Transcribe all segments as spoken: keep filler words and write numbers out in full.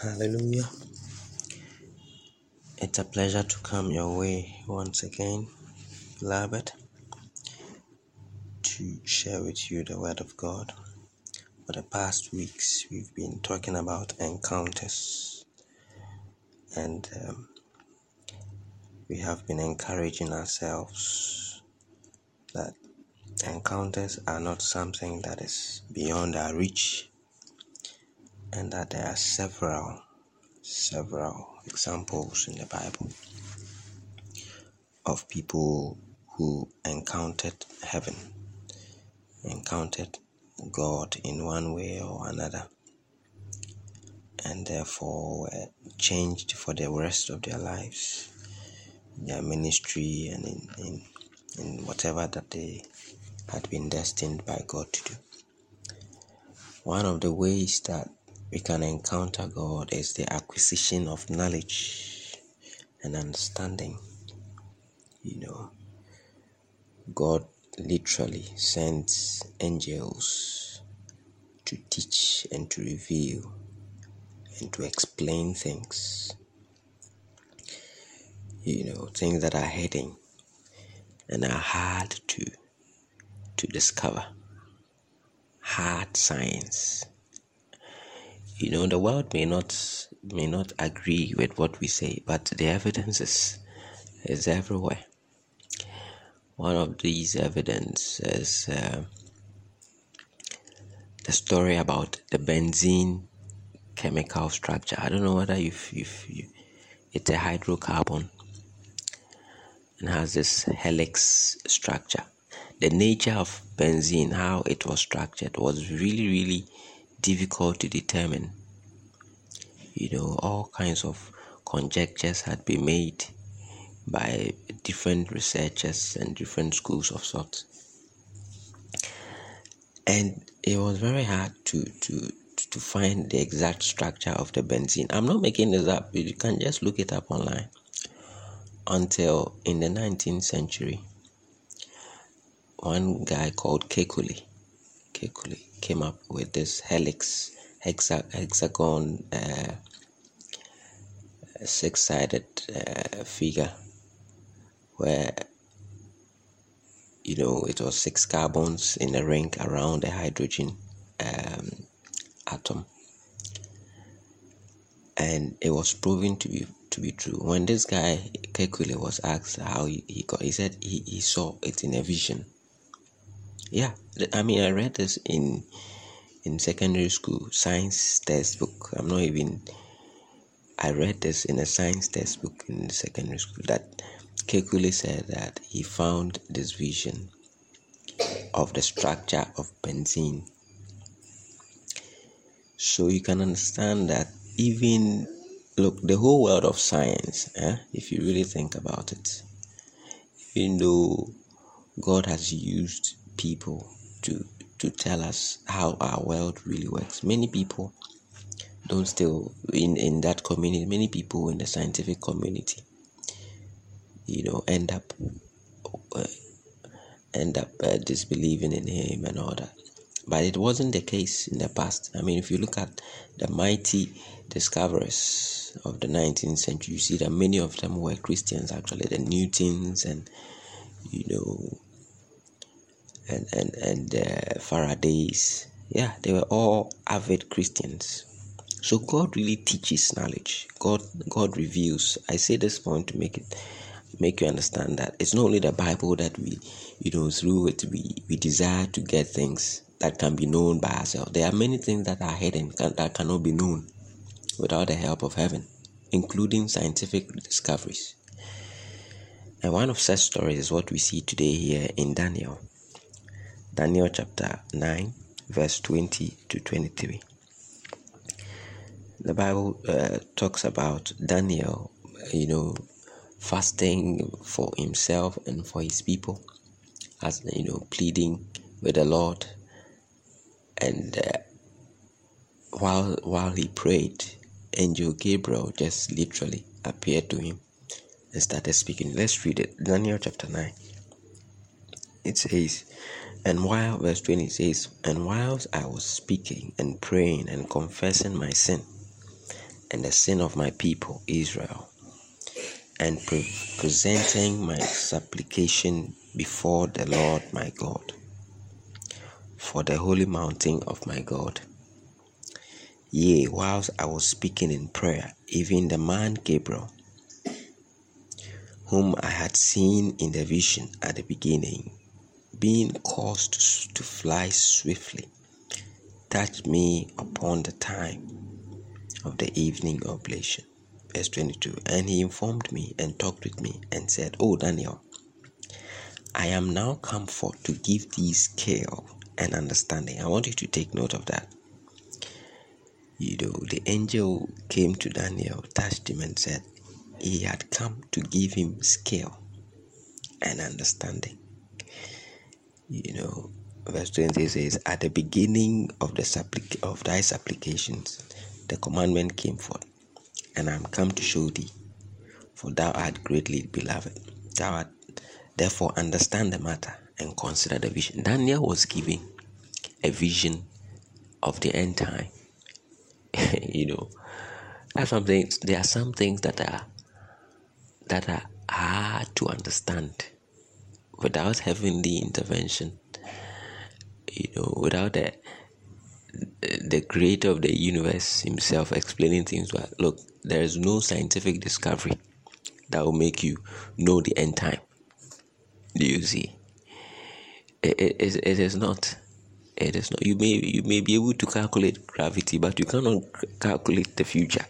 Hallelujah. It's a pleasure to come your way once again, beloved, to share with you the Word of God. For the past weeks, we've been talking about encounters, and um, we have been encouraging ourselves that encounters are not something that is beyond our reach, and that there are several several examples in the Bible of people who encountered heaven, encountered God in one way or another, and therefore were changed for the rest of their lives, in their ministry, and in, in, in whatever that they had been destined by God to do. One of the ways that we can encounter God is the acquisition of knowledge and understanding. You know, God literally sends angels to teach and to reveal and to explain things, you know, things that are hidden and are hard to to discover, hard science. You know, the world may not may not agree with what we say, but the evidence is, is everywhere. One of these evidence is uh, the story about the benzene chemical structure. I don't know whether if if you, it's a hydrocarbon and has this helix structure. The nature of benzene, how it was structured, was really really difficult to determine. You know, all kinds of conjectures had been made by different researchers and different schools of thought, and it was very hard to to to find the exact structure of the benzene. I'm not making this up, you can just look it up online. Until in the nineteenth century, one guy called Kekule Kekule came up with this helix, hexa, hexagon, uh, six-sided uh, figure, where, you know, it was six carbons in a ring around a hydrogen um, atom, and it was proven to be to be true. When this guy Kekule was asked how he, he got, he said he, he saw it in a vision. Yeah, I mean, I read this in in secondary school science textbook. I'm not even. I read this in a science textbook in secondary school, that Kekule said that he found this vision of the structure of benzene. So you can understand that even look the whole world of science, eh, if you really think about it, even though God has used people to to tell us how our world really works, many people don't still in in that community many people in the scientific community, you know, end up uh, end up uh, disbelieving in him and all that. But it wasn't the case in the past. I mean, if you look at the mighty discoverers of the nineteenth century, you see that many of them were Christians. Actually, the Newtons and, you know, and and and uh, Faradays, yeah, they were all avid Christians. So God really teaches knowledge. God God reveals. I say this point to make it make you understand that it's not only the Bible that we, you know, through it we, we desire to get things that can be known by ourselves. There are many things that are hidden can, that cannot be known without the help of heaven, including scientific discoveries. And one of such stories is what we see today here in Daniel. Daniel chapter nine, verse twenty to twenty-three. The Bible uh, talks about Daniel, you know, fasting for himself and for his people, as, you know, pleading with the Lord. And uh, while while he prayed, Angel Gabriel just literally appeared to him and started speaking. Let's read it. Daniel chapter nine. It says, and while, verse twenty says, and whilst I was speaking and praying and confessing my sin, and the sin of my people Israel, and pre- presenting my supplication before the Lord my God, for the holy mountain of my God. Yea, whilst I was speaking in prayer, even the man Gabriel, whom I had seen in the vision at the beginning, being caused to fly swiftly, touched me upon the time of the evening oblation. Verse twenty-two. And he informed me and talked with me and said, O Daniel, I am now come forth to give thee scale and understanding. I want you to take note of that. You know, the angel came to Daniel, touched him, and said he had come to give him scale and understanding. You know, verse twenty says, at the beginning of the supplic- of thy supplications, the commandment came forth, and I am come to show thee, for thou art greatly beloved. Thou art therefore understand the matter and consider the vision. Daniel was given a vision of the end time. You know, that's something. There are some things that are that are hard to understand without heavenly intervention. You know, without the the creator of the universe himself explaining things to us. Look, there is no scientific discovery that will make you know the end time. Do you see? It, it, it is not. It is not. You may you may be able to calculate gravity, but you cannot calculate the future.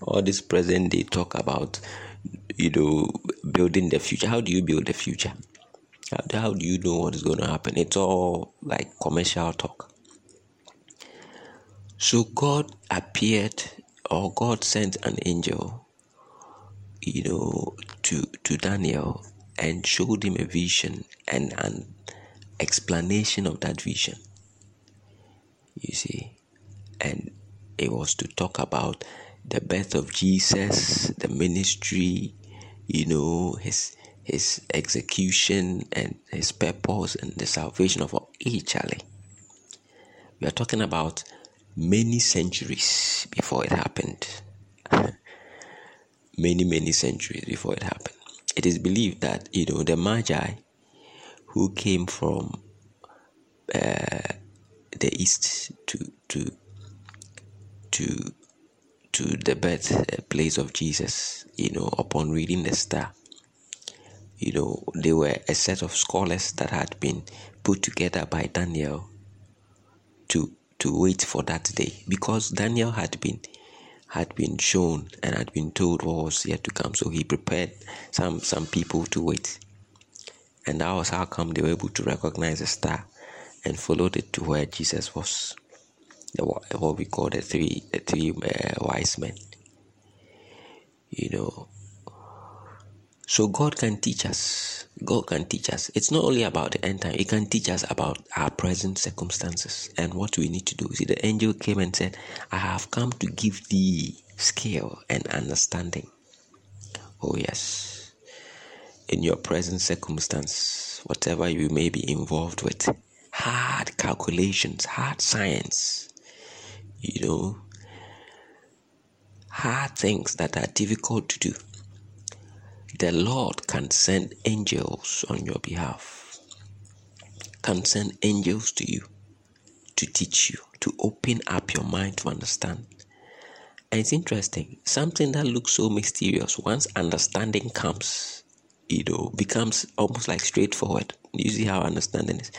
All this present day talk about, you know, building the future. How do you build the future? How, how do you know what is going to happen? It's all like commercial talk. So God appeared, or God sent an angel, you know, to to Daniel and showed him a vision and an explanation of that vision. You see, and it was to talk about the birth of Jesus, the ministry, you know, his his execution and his purpose and the salvation of all. Hey, Charlie, we are talking about many centuries before it happened. many, many centuries before it happened. It is believed that, you know, the Magi who came from uh, the east to to to to the birthplace of Jesus, you know, upon reading the star, you know, they were a set of scholars that had been put together by Daniel to to wait for that day, because Daniel had been had been shown and had been told what was yet to come. So he prepared some some people to wait. And that was how come they were able to recognize the star and followed it to where Jesus was. The, what we call the three the three uh, wise men. You know. So God can teach us. God can teach us. It's not only about the end time. It can teach us about our present circumstances and what we need to do. See, the angel came and said, I have come to give thee scale and understanding. Oh yes. In your present circumstance, whatever you may be involved with, hard calculations, hard science, you know, hard things that are difficult to do, the Lord can send angels on your behalf, can send angels to you, to teach you, to open up your mind to understand. And it's interesting, something that looks so mysterious, once understanding comes, you know, becomes almost like straightforward. You see how understanding is.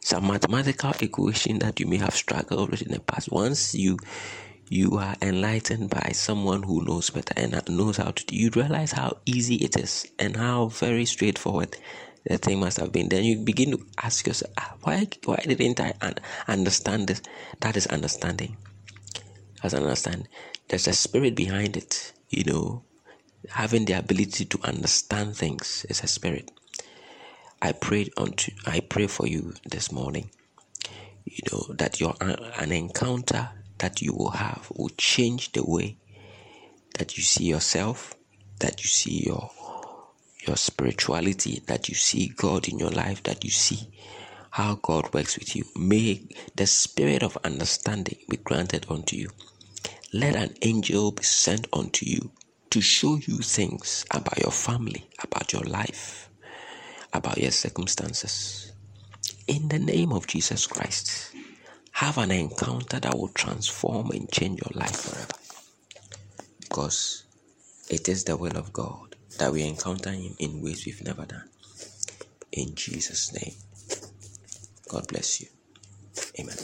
Some mathematical equation that you may have struggled with in the past, once you you are enlightened by someone who knows better and knows how to do, you realize how easy it is and how very straightforward the thing must have been. Then you begin to ask yourself, ah, why why didn't I un- understand this? That is understanding. As I understand, there's a spirit behind it, you know. Having the ability to understand things is a spirit. I pray unto. I pray for you this morning. You know that your an encounter that you will have will change the way that you see yourself, that you see your your spirituality, that you see God in your life, that you see how God works with you. May the spirit of understanding be granted unto you. let an angel be sent unto you to show you things about your family, about your life, about your circumstances. In the name of Jesus Christ, have an encounter that will transform and change your life forever. Because it is the will of God that we encounter Him in ways we've never done. In Jesus' name, God bless you. Amen.